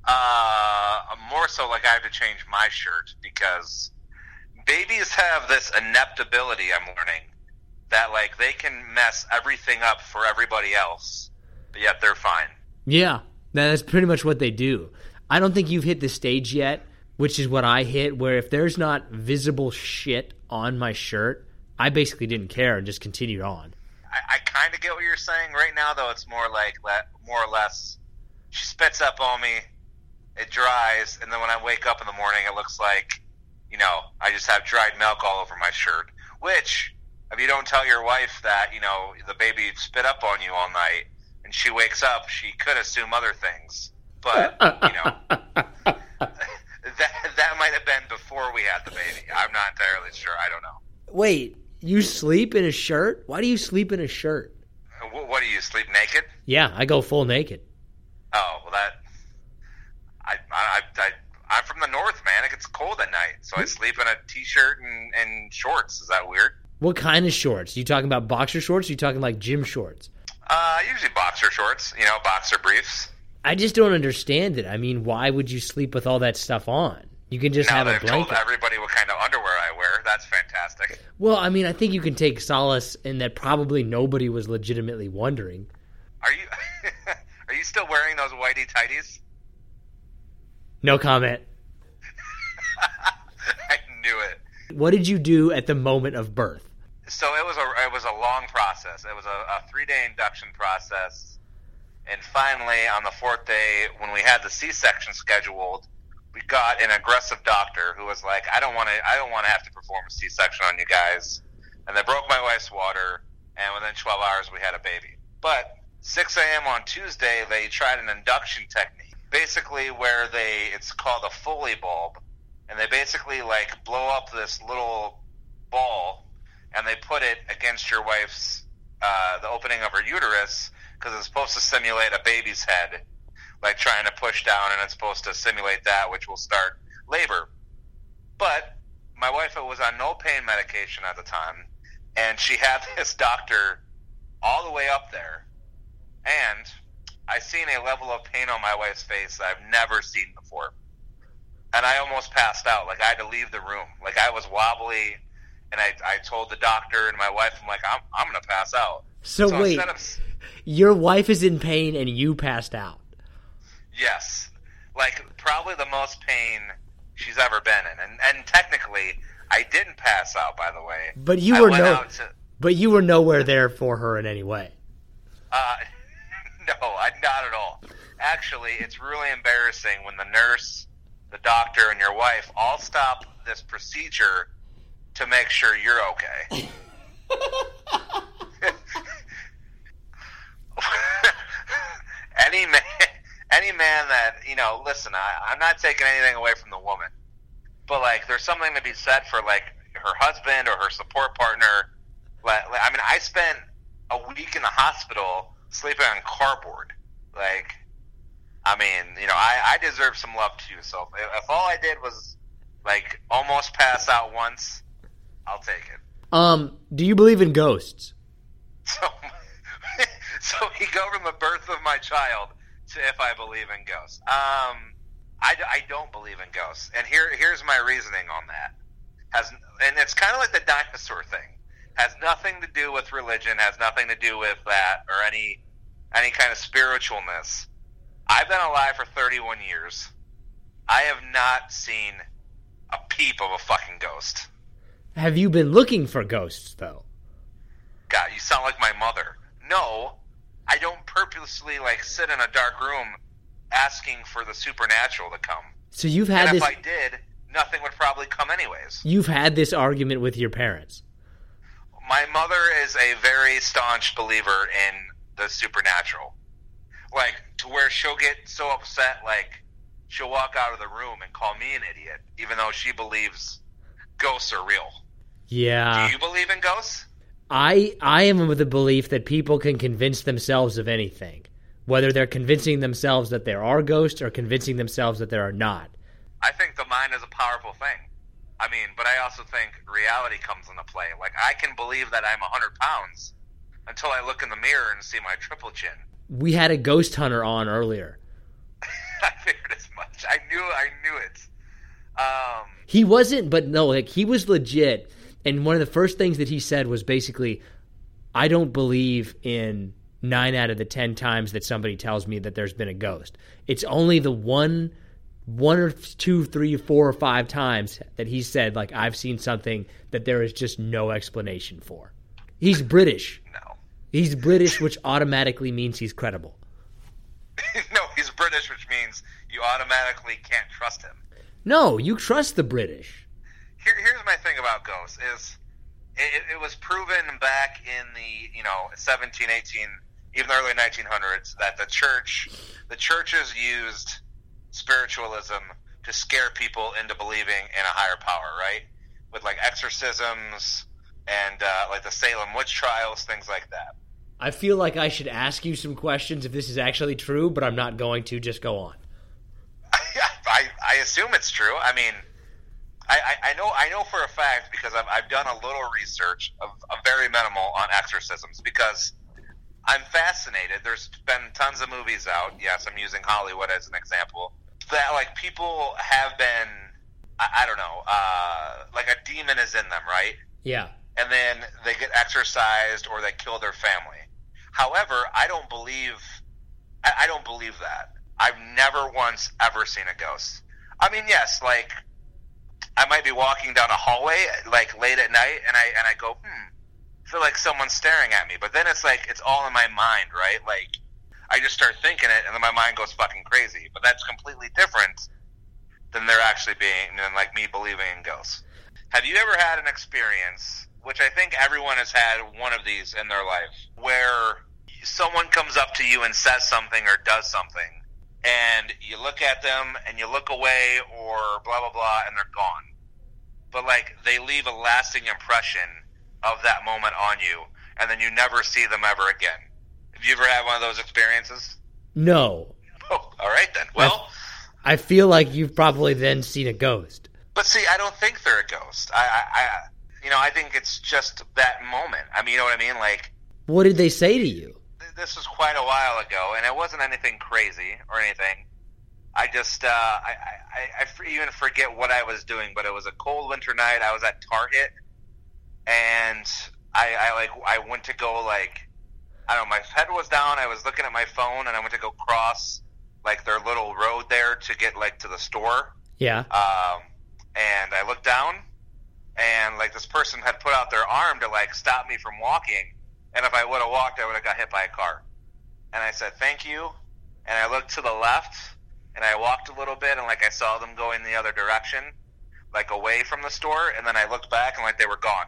Uh, more so like I have to change my shirt, because babies have this inept ability, I'm learning, that like they can mess everything up for everybody else, but yet they're fine. Yeah, that's pretty much what they do. I don't think you've hit the stage yet, which is what I hit, where if there's not visible shit on my shirt, I basically didn't care and just continued on. I, I kind of get what you're saying right now, though. It's more like, more or less, she spits up on me, it dries, and then when I wake up in the morning, it looks like, you know, I just have dried milk all over my shirt. Which, if you don't tell your wife that, you know, the baby spit up on you all night, and she wakes up, she could assume other things. But, you know, that that might have been before we had the baby. I'm not entirely sure. I don't know. Wait, you sleep in a shirt? Why do you sleep in a shirt? What, what do you, sleep naked? Yeah, I go full naked. Oh, well, that... I, I, I, I'm from the north, man. It gets cold at night, so I sleep in a t-shirt and, and shorts. Is that weird? What kind of shorts? Are you talking about boxer shorts, or are you talking like gym shorts? Uh, usually boxer shorts, you know, boxer briefs. I just don't understand it. I mean, why would you sleep with all that stuff on? You can just now have a blanket. Now that I've told everybody what kind of underwear I wear, that's fantastic. Well, I mean, I think you can take solace in that probably nobody was legitimately wondering. Are you Are you still wearing those whitey tighties? No comment. I knew it. What did you do at the moment of birth? So it was a it was a long process. It was a, a three-day induction process. And finally, on the fourth day, when we had the C-section scheduled, we got an aggressive doctor who was like, I don't want to I don't want to have to perform a C-section on you guys. And they broke my wife's water, and within twelve hours we had a baby. But six a.m. on Tuesday, they tried an induction technique, basically where they, it's called a Foley bulb, and they basically like blow up this little ball, and they put it against your wife's, uh, the opening of her uterus, because it's supposed to simulate a baby's head, like trying to push down, and it's supposed to simulate that, which will start labor. But my wife was on no pain medication at the time, and she had this doctor all the way up there, and I seen a level of pain on my wife's face that I've never seen before. And I almost passed out. Like, I had to leave the room. Like, I was wobbly, and I, I told the doctor and my wife, I'm like, I'm, I'm going to pass out. So, so wait, of... your wife is in pain and you passed out? Yes. Like, probably the most pain she's ever been in. And, and technically, I didn't pass out, by the way. But you were no... to... But you were nowhere there for her in any way. Uh, no, I, not at all. Actually, it's really embarrassing when the nurse, the doctor, and your wife all stop this procedure to make sure you're okay. Any man, any man that, you know, listen, I, I'm not taking anything away from the woman, but like, there's something to be said for like her husband or her support partner. Like, I mean, I spent a week in the hospital sleeping on cardboard. Like, I mean, you know, I, I deserve some love too. So if, if all I did was like almost pass out once, I'll take it. Um, do you believe in ghosts? So, so we go from the birth of my child to if I believe in ghosts. Um, I, I don't believe in ghosts, and here here's my reasoning on that. Has and it's kind of like the dinosaur thing. Has nothing to do with religion, has nothing to do with that or any any kind of spiritualness. I've been alive for thirty-one years. I have not seen a peep of a fucking ghost. Have you been looking for ghosts, though? God, you sound like my mother. No, I don't purposely, like, sit in a dark room asking for the supernatural to come. So you've had and this... if I did, nothing would probably come anyways. You've had this argument with your parents. My mother is a very staunch believer in the supernatural. Like, to where she'll get so upset, like, she'll walk out of the room and call me an idiot, even though she believes ghosts are real. Yeah. Do you believe in ghosts? I, I am of the belief that people can convince themselves of anything, whether they're convincing themselves that there are ghosts or convincing themselves that there are not. I think the mind is a powerful thing. I mean, but I also think reality comes into play. Like, I can believe that I'm one hundred pounds until I look in the mirror and see my triple chin. We had a ghost hunter on earlier. I figured as much. I knew I knew it. Um, he wasn't, but no, like, he was legit. And one of the first things that he said was basically, I don't believe in nine out of the ten times that somebody tells me that there's been a ghost. It's only the one... one or two, three, four or five times that he said, like, I've seen something that there is just no explanation for. He's British. No. He's British, which automatically means he's credible. No, he's British, which means you automatically can't trust him. No, you trust the British. Here, here's my thing about ghosts is it, it was proven back in the, you know, seventeen, eighteen, even the early nineteen hundreds that the church, the churches used spiritualism to scare people into believing in a higher power, right? With like exorcisms and uh, like the Salem witch trials, things like that. I feel like I should ask you some questions if this is actually true, but I'm not going to. Just go on. I, I, I assume it's true. I mean, I, I, I know I know for a fact because I've, I've done a little research, of, of very minimal, on exorcisms because I'm fascinated. There's been tons of movies out. Yes, I'm using Hollywood as an example. That, like, people have been, I, I don't know, uh, like a demon is in them, right? Yeah. And then they get exorcised or they kill their family. However, I don't believe, I, I don't believe that. I've never once ever seen a ghost. I mean, yes, like, I might be walking down a hallway, like, late at night, and I and I go, hmm, I feel like someone's staring at me. But then it's like, it's all in my mind, right? Like, I just start thinking it, and then my mind goes fucking crazy. But that's completely different than there actually being, than like me believing in ghosts. Have you ever had an experience, which I think everyone has had one of these in their life, where someone comes up to you and says something or does something, and you look at them and you look away or blah, blah, blah, and they're gone. But like they leave a lasting impression of that moment on you, and then you never see them ever again. Have you ever had one of those experiences? No. Oh, all right then. Well, I, I feel like you've probably then seen a ghost. But see, I don't think they're a ghost. I, I, I you know, I think it's just that moment. I mean, you know what I mean? Like, what did they say to you? Th- this was quite a while ago, and it wasn't anything crazy or anything. I just, uh, I, I, I even forget what I was doing, but it was a cold winter night. I was at Target, and I, I like, I went to go like, I don't know, my head was down. I was looking at my phone, and I went to go cross like their little road there to get like to the store. Yeah. Um, and I looked down, and like this person had put out their arm to like stop me from walking, and if I would have walked, I would have got hit by a car. And I said, "Thank you," and I looked to the left. And I walked a little bit, and, like, I saw them going the other direction, like, away from the store. And then I looked back, and, like, they were gone.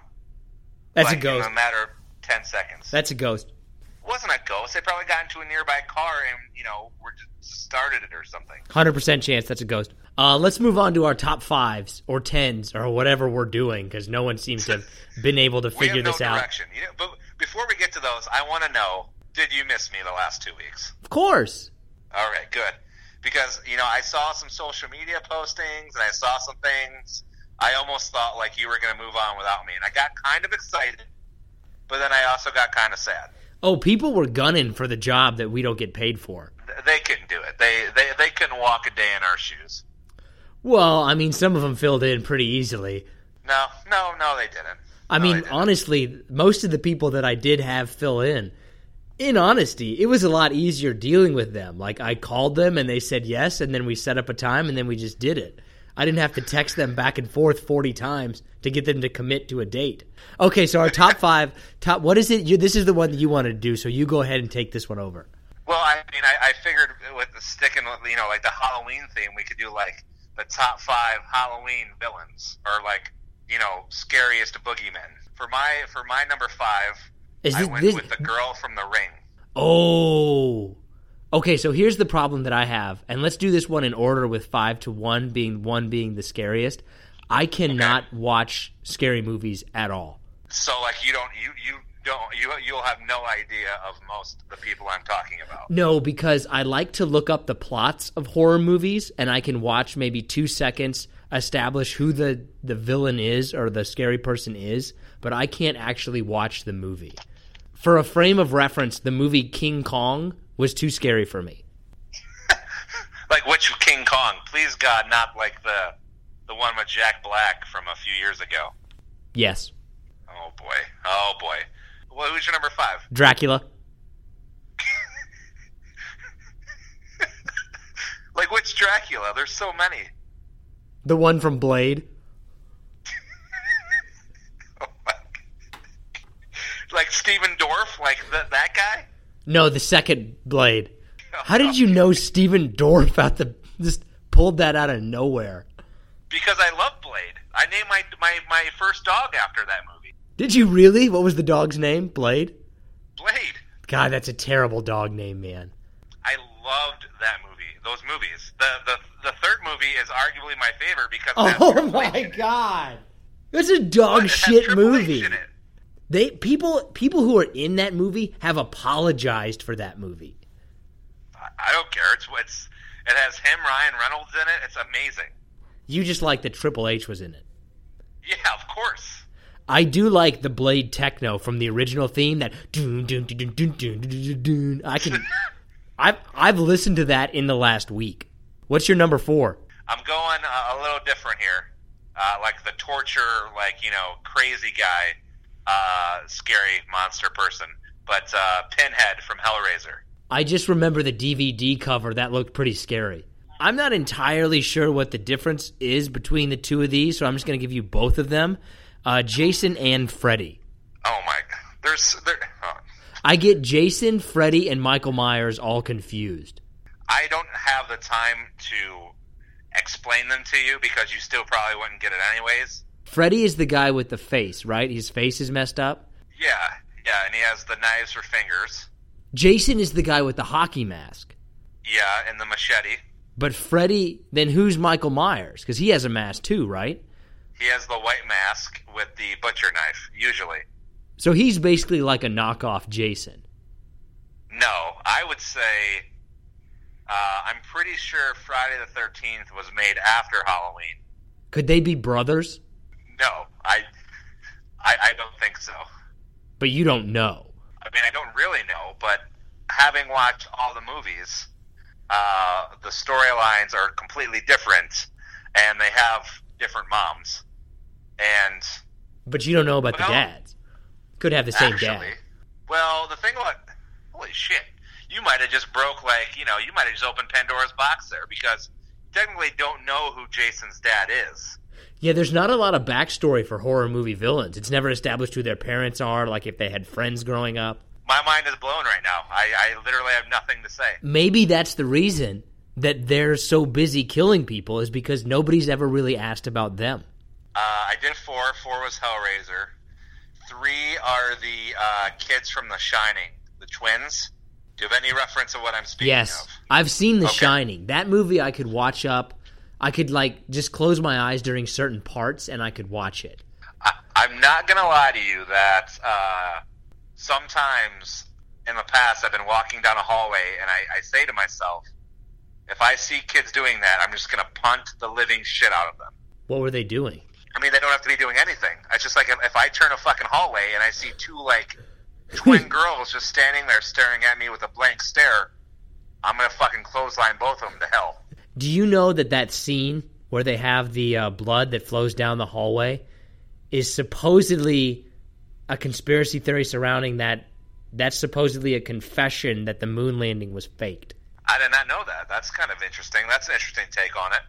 That's like, a ghost. In a matter of ten seconds. That's a ghost. It wasn't a ghost. They probably got into a nearby car and, you know, were just started it or something. one hundred percent chance that's a ghost. Uh, let's move on to our top fives or tens or whatever we're doing, because no one seems to have been able to figure this out. We have no direction. You know, but before we get to those, I want to know, did you miss me the last two weeks? Of course. All right, good. Because, you know, I saw some social media postings, and I saw some things. I almost thought, like, you were going to move on without me. And I got kind of excited, but then I also got kind of sad. Oh, people were gunning for the job that we don't get paid for. They couldn't do it. They they, they couldn't walk a day in our shoes. Well, I mean, some of them filled in pretty easily. No, no, no, they didn't. I no, mean, didn't. Honestly, most of the people that I did have fill in, in honesty, it was a lot easier dealing with them. Like, I called them, and they said yes, and then we set up a time, and then we just did it. I didn't have to text them back and forth forty times to get them to commit to a date. Okay, so our top five, top what is it? You, this is the one that you wanted to do, so you go ahead and take this one over. Well, I mean, I, I figured with the sticking, you know, like the Halloween theme, we could do, like, the top five Halloween villains, or, like, you know, scariest boogeymen. For my, for my number five... Is this, I went this, with the girl from The Ring. Oh. Okay, so here's the problem that I have. And let's do this one in order with five to one being one being the scariest. I cannot okay. watch scary movies at all. So like you don't you, you don't you you'll have no idea of most of the people I'm talking about. No, because I like to look up the plots of horror movies, and I can watch maybe two seconds, establish who the, the villain is or the scary person is, but I can't actually watch the movie. For a frame of reference, the movie King Kong was too scary for me. Like which King Kong? Please God, not like the the one with Jack Black from a few years ago. Yes. Oh boy. Oh boy. Well, who's your number five? Dracula. Like which Dracula? There's so many. The one from Blade. Like Steven Dorff, like th- that guy? No, the second Blade. How did you know Steven Dorff out the just pulled that out of nowhere? Because I love Blade. I named my, my my first dog after that movie. Did you really? What was the dog's name? Blade? Blade. God, that's a terrible dog name, man. I loved that movie. Those movies. The the the third movie is arguably my favorite because oh my god, that's a dog shit movie. They people people who are in that movie have apologized for that movie. I don't care. It's it's it has him, Ryan Reynolds in it. It's amazing. You just like that Triple H was in it. Yeah, of course. I do like the Blade techno from the original theme. That doon doon doon doon doon doon doon. I can. I've I've listened to that in the last week. What's your number four? I'm going uh, a little different here, uh, like the torture, like you know, crazy guy. Uh, scary monster person, but uh, Pinhead from Hellraiser. I just remember the D V D cover. That looked pretty scary. I'm not entirely sure what the difference is between the two of these, so I'm just going to give you both of them. Uh, Jason and Freddy. Oh, my God. There's, there, oh. I get Jason, Freddy, and Michael Myers all confused. I don't have the time to explain them to you because you still probably wouldn't get it anyways. Freddy is the guy with the face, right? His face is messed up? Yeah, yeah, and he has the knives for fingers. Jason is the guy with the hockey mask. Yeah, and the machete. But Freddy, then who's Michael Myers? Because he has a mask too, right? He has the white mask with the butcher knife, usually. So he's basically like a knockoff Jason. No, I would say... Uh, I'm pretty sure Friday the thirteenth was made after Halloween. Could they be brothers? No, I, I, I don't think so. But you don't know. I mean, I don't really know, but having watched all the movies, uh, the storylines are completely different, and they have different moms. And But you don't know about well, the dads. Could have the same actually, dad. Well, the thing about... Holy shit. You might have just broke, like, you know, you might have just opened Pandora's box there, because you technically don't know who Jason's dad is. Yeah, there's not a lot of backstory for horror movie villains. It's never established who their parents are, like if they had friends growing up. My mind is blown right now. I, I literally have nothing to say. Maybe that's the reason that they're so busy killing people, is because nobody's ever really asked about them. Uh, I did four. Four was Hellraiser. Three are the uh, kids from The Shining, the twins. Do you have any reference of what I'm speaking yes, of? Yes, I've seen The okay. Shining. That movie I could watch up. I could, like, just close my eyes during certain parts, and I could watch it. I, I'm not going to lie to you that uh, sometimes in the past I've been walking down a hallway, and I, I say to myself, if I see kids doing that, I'm just going to punt the living shit out of them. What were they doing? I mean, they don't have to be doing anything. It's just like if, if I turn a fucking hallway and I see two, like... twin girls just standing there staring at me with a blank stare, I'm going to fucking clothesline both of them to hell. Do you know that that scene where they have the uh, blood that flows down the hallway is supposedly a conspiracy theory surrounding that? That's supposedly a confession that the moon landing was faked. I did not know that. That's kind of interesting. That's an interesting take on it.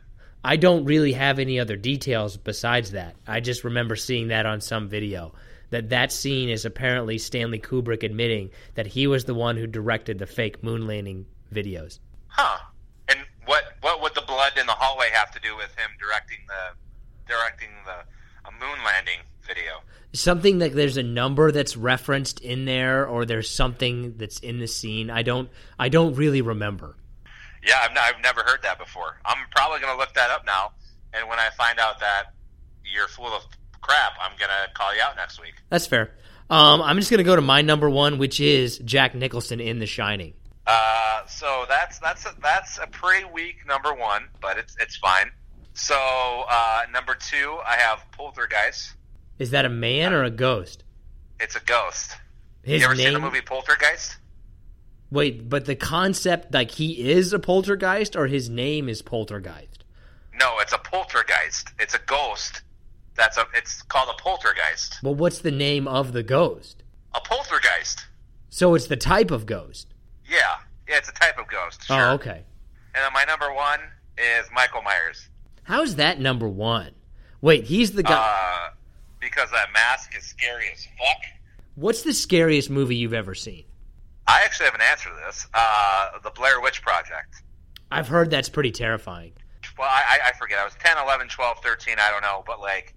I don't really have any other details besides that. I just remember seeing that on some video. That that scene is apparently Stanley Kubrick admitting that he was the one who directed the fake moon landing videos. Huh. And what what would the blood in the hallway have to do with him directing the directing the a moon landing video? Something like there's a number that's referenced in there, or there's something that's in the scene. I don't I don't really remember. Yeah, I've not, I've never heard that before. I'm probably going to look that up now, and when I find out that you're full of crap, I'm going to call you out next week. That's fair. Um, I'm just going to go to my number one, which is Jack Nicholson in The Shining. Uh, so that's that's a, that's a pretty weak number one, but it's it's fine. So uh, number two, I have Poltergeist. Is that a man uh, or a ghost? It's a ghost. His you ever name? seen the movie Poltergeist? Wait, but the concept, like he is a poltergeist, or his name is Poltergeist? No, it's a poltergeist. It's a ghost. That's a. It's called a poltergeist. Well, what's the name of the ghost? A poltergeist. So it's the type of ghost? Yeah. Yeah, it's a type of ghost. Sure. Oh, okay. And then my number one is Michael Myers. How's that number one? Wait, he's the guy... Uh, because that mask is scary as fuck. What's the scariest movie you've ever seen? I actually have an answer to this. Uh, the Blair Witch Project. I've heard that's pretty terrifying. Well, I, I forget. I was ten, eleven, twelve, thirteen, I don't know, but like...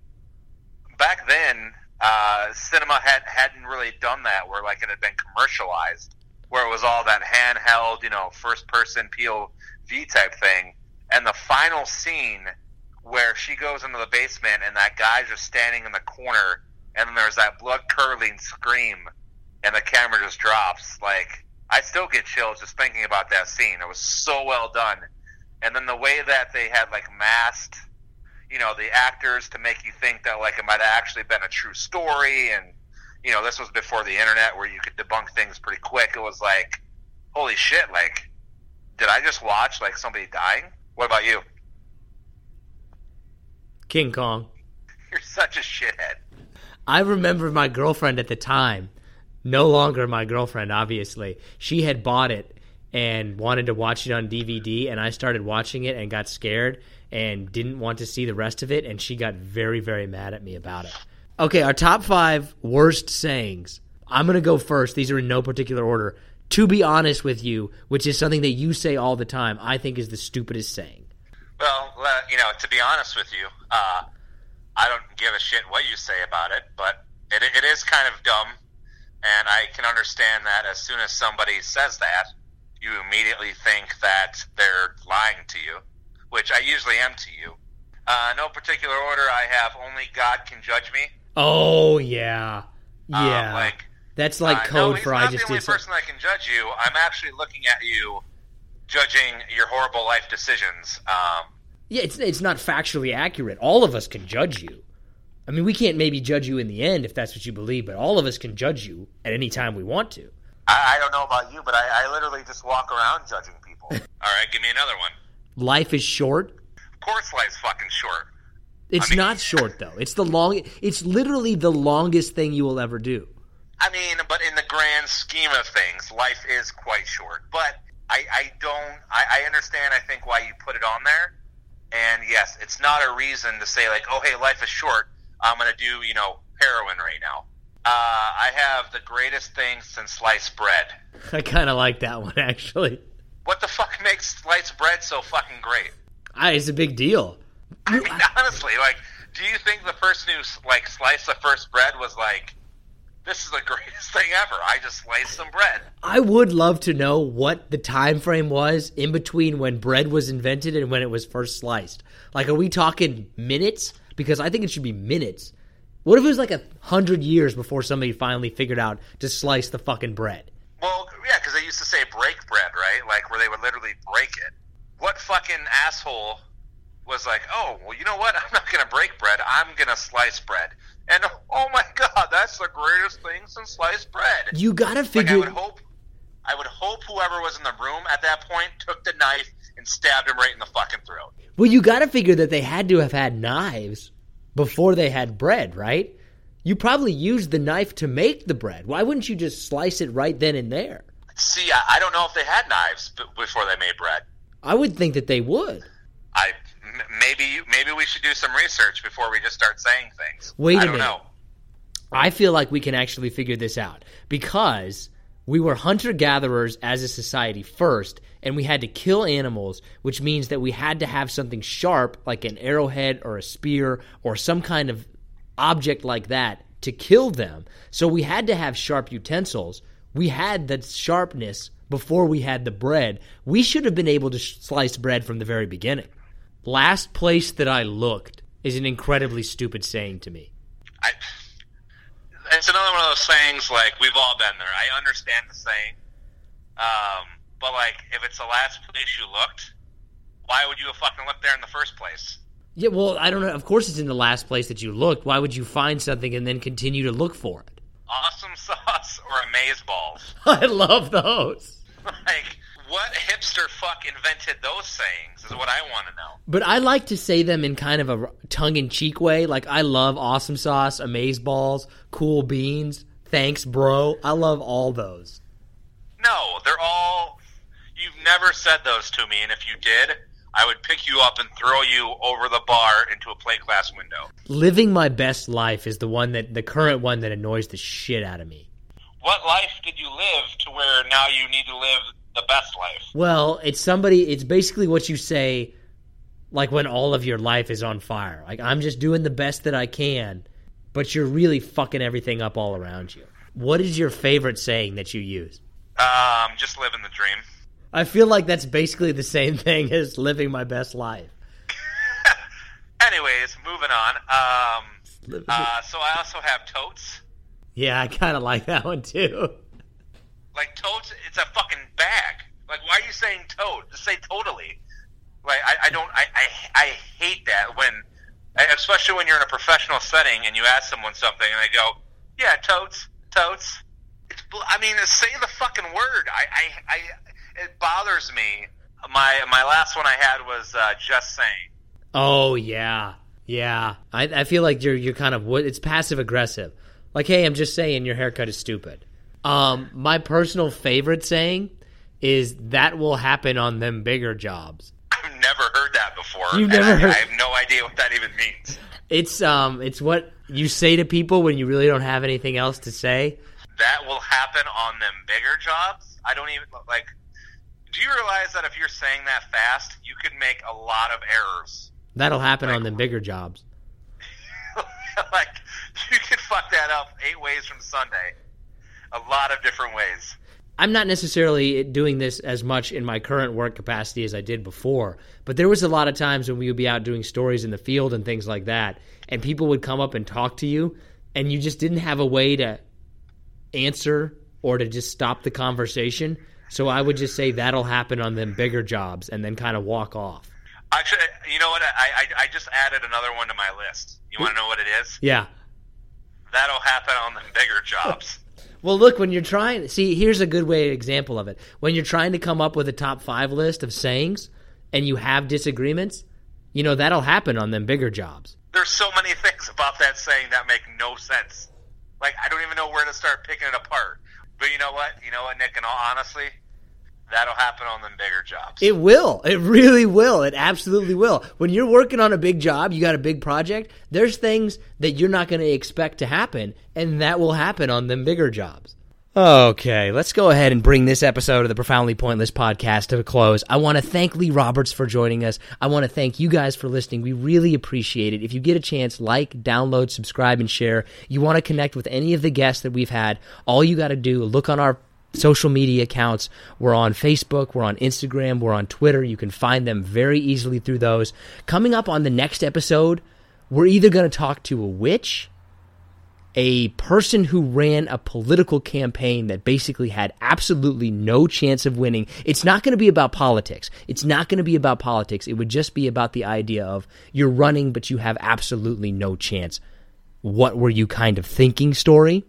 Back then, uh, cinema had, hadn't really done that, where like it had been commercialized, where it was all that handheld, you know, first-person P O V type thing. And the final scene where she goes into the basement and that guy's just standing in the corner, and then there's that blood-curdling scream, and the camera just drops. Like, I still get chills just thinking about that scene. It was so well done. And then the way that they had like masked... you know, the actors to make you think that, like, it might have actually been a true story. And, you know, this was before the internet where you could debunk things pretty quick. It was like, holy shit, like, did I just watch, like, somebody dying? What about you? King Kong. You're such a shithead. I remember my girlfriend at the time, no longer my girlfriend, obviously. She had bought it and wanted to watch it on D V D, and I started watching it and got scared and didn't want to see the rest of it, and she got very, very mad at me about it. Okay, our top five worst sayings. I'm going to go first. These are in no particular order. To be honest with you, which is something that you say all the time, I think is the stupidest saying. Well, you know, to be honest with you, uh, I don't give a shit what you say about it, but it, it is kind of dumb, and I can understand that as soon as somebody says that, you immediately think that they're lying to you, which I usually am to you. Uh, no particular order, I have Only God Can Judge Me. Oh, yeah. Yeah. Uh, like, that's like uh, code no, for I just did something. He's not the only person that can judge you. I'm actually looking at you judging your horrible life decisions. Um, yeah, it's it's not factually accurate. All of us can judge you. I mean, we can't maybe judge you in the end if that's what you believe, but all of us can judge you at any time we want to. I, I don't know about you, but I, I literally just walk around judging people. All right, give me another one. Life is short? Of course life's fucking short. It's I mean, not short, though. It's the long. It's literally the longest thing you will ever do. I mean, but in the grand scheme of things, life is quite short. But I, I don't. I, I understand. I think why you put it on there. And yes, it's not a reason to say like, "Oh, hey, life is short. I'm going to do you know heroin right now." Uh, I have the greatest thing since sliced bread. I kind of like that one actually. What the fuck makes sliced bread so fucking great? I, it's a big deal. I mean, honestly, like, do you think the person who, like, sliced the first bread was like, this is the greatest thing ever, I just sliced some bread? I would love to know what the time frame was in between when bread was invented and when it was first sliced. Like, are we talking minutes? Because I think it should be minutes. What if it was, like, a hundred years before somebody finally figured out to slice the fucking bread? Well, yeah, because they used to say break bread, right? Like, where they would literally break it. What fucking asshole was like, oh, well, you know what? I'm not going to break bread. I'm going to slice bread. And, oh, my God, that's the greatest thing since sliced bread. You got to figure... Like, I would hope, I would hope whoever was in the room at that point took the knife and stabbed him right in the fucking throat. Well, you got to figure that they had to have had knives before they had bread, right? You probably used the knife to make the bread. Why wouldn't you just slice it right then and there? See, I, I don't know if they had knives before they made bread. I would think that they would. I... Maybe maybe we should do some research before we just start saying things. Wait a minute. I don't know. I feel like we can actually figure this out because we were hunter-gatherers as a society first, and we had to kill animals, which means that we had to have something sharp like an arrowhead or a spear or some kind of object like that to kill them. So we had to have sharp utensils. We had that sharpness before we had the bread. We should have been able to sh- slice bread from the very beginning. Last place that I looked is an incredibly stupid saying to me. I, it's another one of those sayings, like, we've all been there. I understand the saying. Um, but, like, if it's the last place you looked, why would you have fucking looked there in the first place? Yeah, well, I don't know. Of course it's in the last place that you looked. Why would you find something and then continue to look for it? Awesome sauce or amazeballs. I love those. Like... What hipster fuck invented those sayings is what I want to know. But I like to say them in kind of a tongue-in-cheek way. Like, I love awesome sauce, amazeballs, cool beans, thanks, bro. I love all those. No, they're all... You've never said those to me, and if you did, I would pick you up and throw you over the bar into a plate glass window. Living my best life is the one that the current one that annoys the shit out of me. What life did you live to where now you need to live... the best life? Well, it's somebody, it's basically what you say, like when all of your life is on fire. Like, I'm just doing the best that I can, but you're really fucking everything up all around you. What is your favorite saying that you use? Um, just living the dream. I feel like that's basically the same thing as living my best life. Anyways, moving on. Um, uh, so I also have totes. Yeah, I kind of like that one too. Like, totes, it's a fucking bag. Like, why are you saying tote? Just say totally. Like, I, I don't, I, I, I hate that when, especially when you're in a professional setting and you ask someone something and they go, yeah, totes, totes. It's, I mean, say the fucking word. I, I, I, it bothers me. My, my last one I had was uh, just saying. Oh, yeah. Yeah. I, I feel like you're, you're kind of, it's passive aggressive. Like, hey, I'm just saying your haircut is stupid. Um, my personal favorite saying is that will happen on them bigger jobs. I've never heard that before. You've never I, heard... I have no idea what that even means. It's um, it's what you say to people when you really don't have anything else to say. That will happen on them bigger jobs? I don't even, like, Do you realize that if you're saying that fast, you could make a lot of errors? That'll happen like, on the bigger jobs. Like, you could fuck that up eight ways from Sunday. A lot of different ways. I'm not necessarily doing this as much in my current work capacity as I did before, but there was a lot of times when we would be out doing stories in the field and things like that, and people would come up and talk to you, and you just didn't have a way to answer or to just stop the conversation. So I would just say that'll happen on them bigger jobs and then kind of walk off. Actually, you know what? I, I, I just added another one to my list. You want to know what it is? Yeah. That'll happen on them bigger jobs. Well, look, when you're trying – see, here's a good way example of it. When you're trying to come up with a top five list of sayings and you have disagreements, you know, that'll happen on them bigger jobs. There's so many things about that saying that make no sense. Like, I don't even know where to start picking it apart. But you know what? You know what, Nick? And all honestly, that'll happen on them bigger jobs. It will. It really will. It absolutely will. When you're working on a big job, you got a big project, there's things that you're not going to expect to happen, and that will happen on them bigger jobs. Okay, let's go ahead and bring this episode of the Profoundly Pointless Podcast to a close. I want to thank Lee Roberts for joining us. I want to thank you guys for listening. We really appreciate it. If you get a chance, like, download, subscribe, and share. You want to connect with any of the guests that we've had, all you got to do, look on our social media accounts. We're on Facebook, we're on Instagram, we're on Twitter. You can find them very easily through those. Coming up on the next episode, we're either going to talk to a witch, a person who ran a political campaign that basically had absolutely no chance of winning. It's not going to be about politics. It's not going to be about politics. It would just be about the idea of you're running, but you have absolutely no chance. What were you kind of thinking story?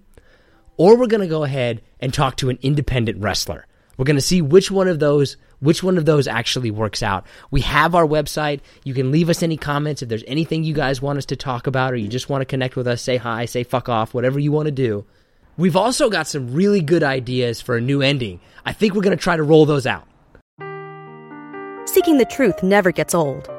Or we're going to go ahead and talk to an independent wrestler. We're going to see which one of those which one of those actually works out. We have our website. You can leave us any comments. If there's anything you guys want us to talk about or you just want to connect with us, say hi, say fuck off, whatever you want to do. We've also got some really good ideas for a new ending. I think we're going to try to roll those out. Seeking the truth never gets old.